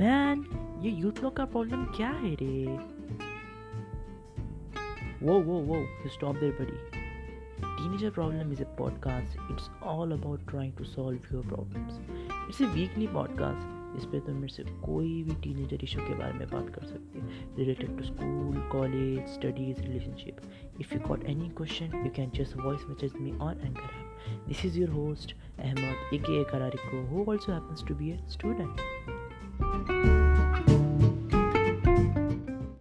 Man, ये youth लोग का प्रॉब्लम क्या है रे। वो stop there buddy. Teenager Problem is a podcast. It's all about trying to solve your problems. It's a weekly podcast. इस पर तुम मेरे से कोई भी टीनेजर इशू के बारे में बात कर सकते हैं, related to school, college, studies, relationship. If you got any question you can just voice message me on Anchor app. This is your host Ahmed, aka Karariko, who also happens to be a student.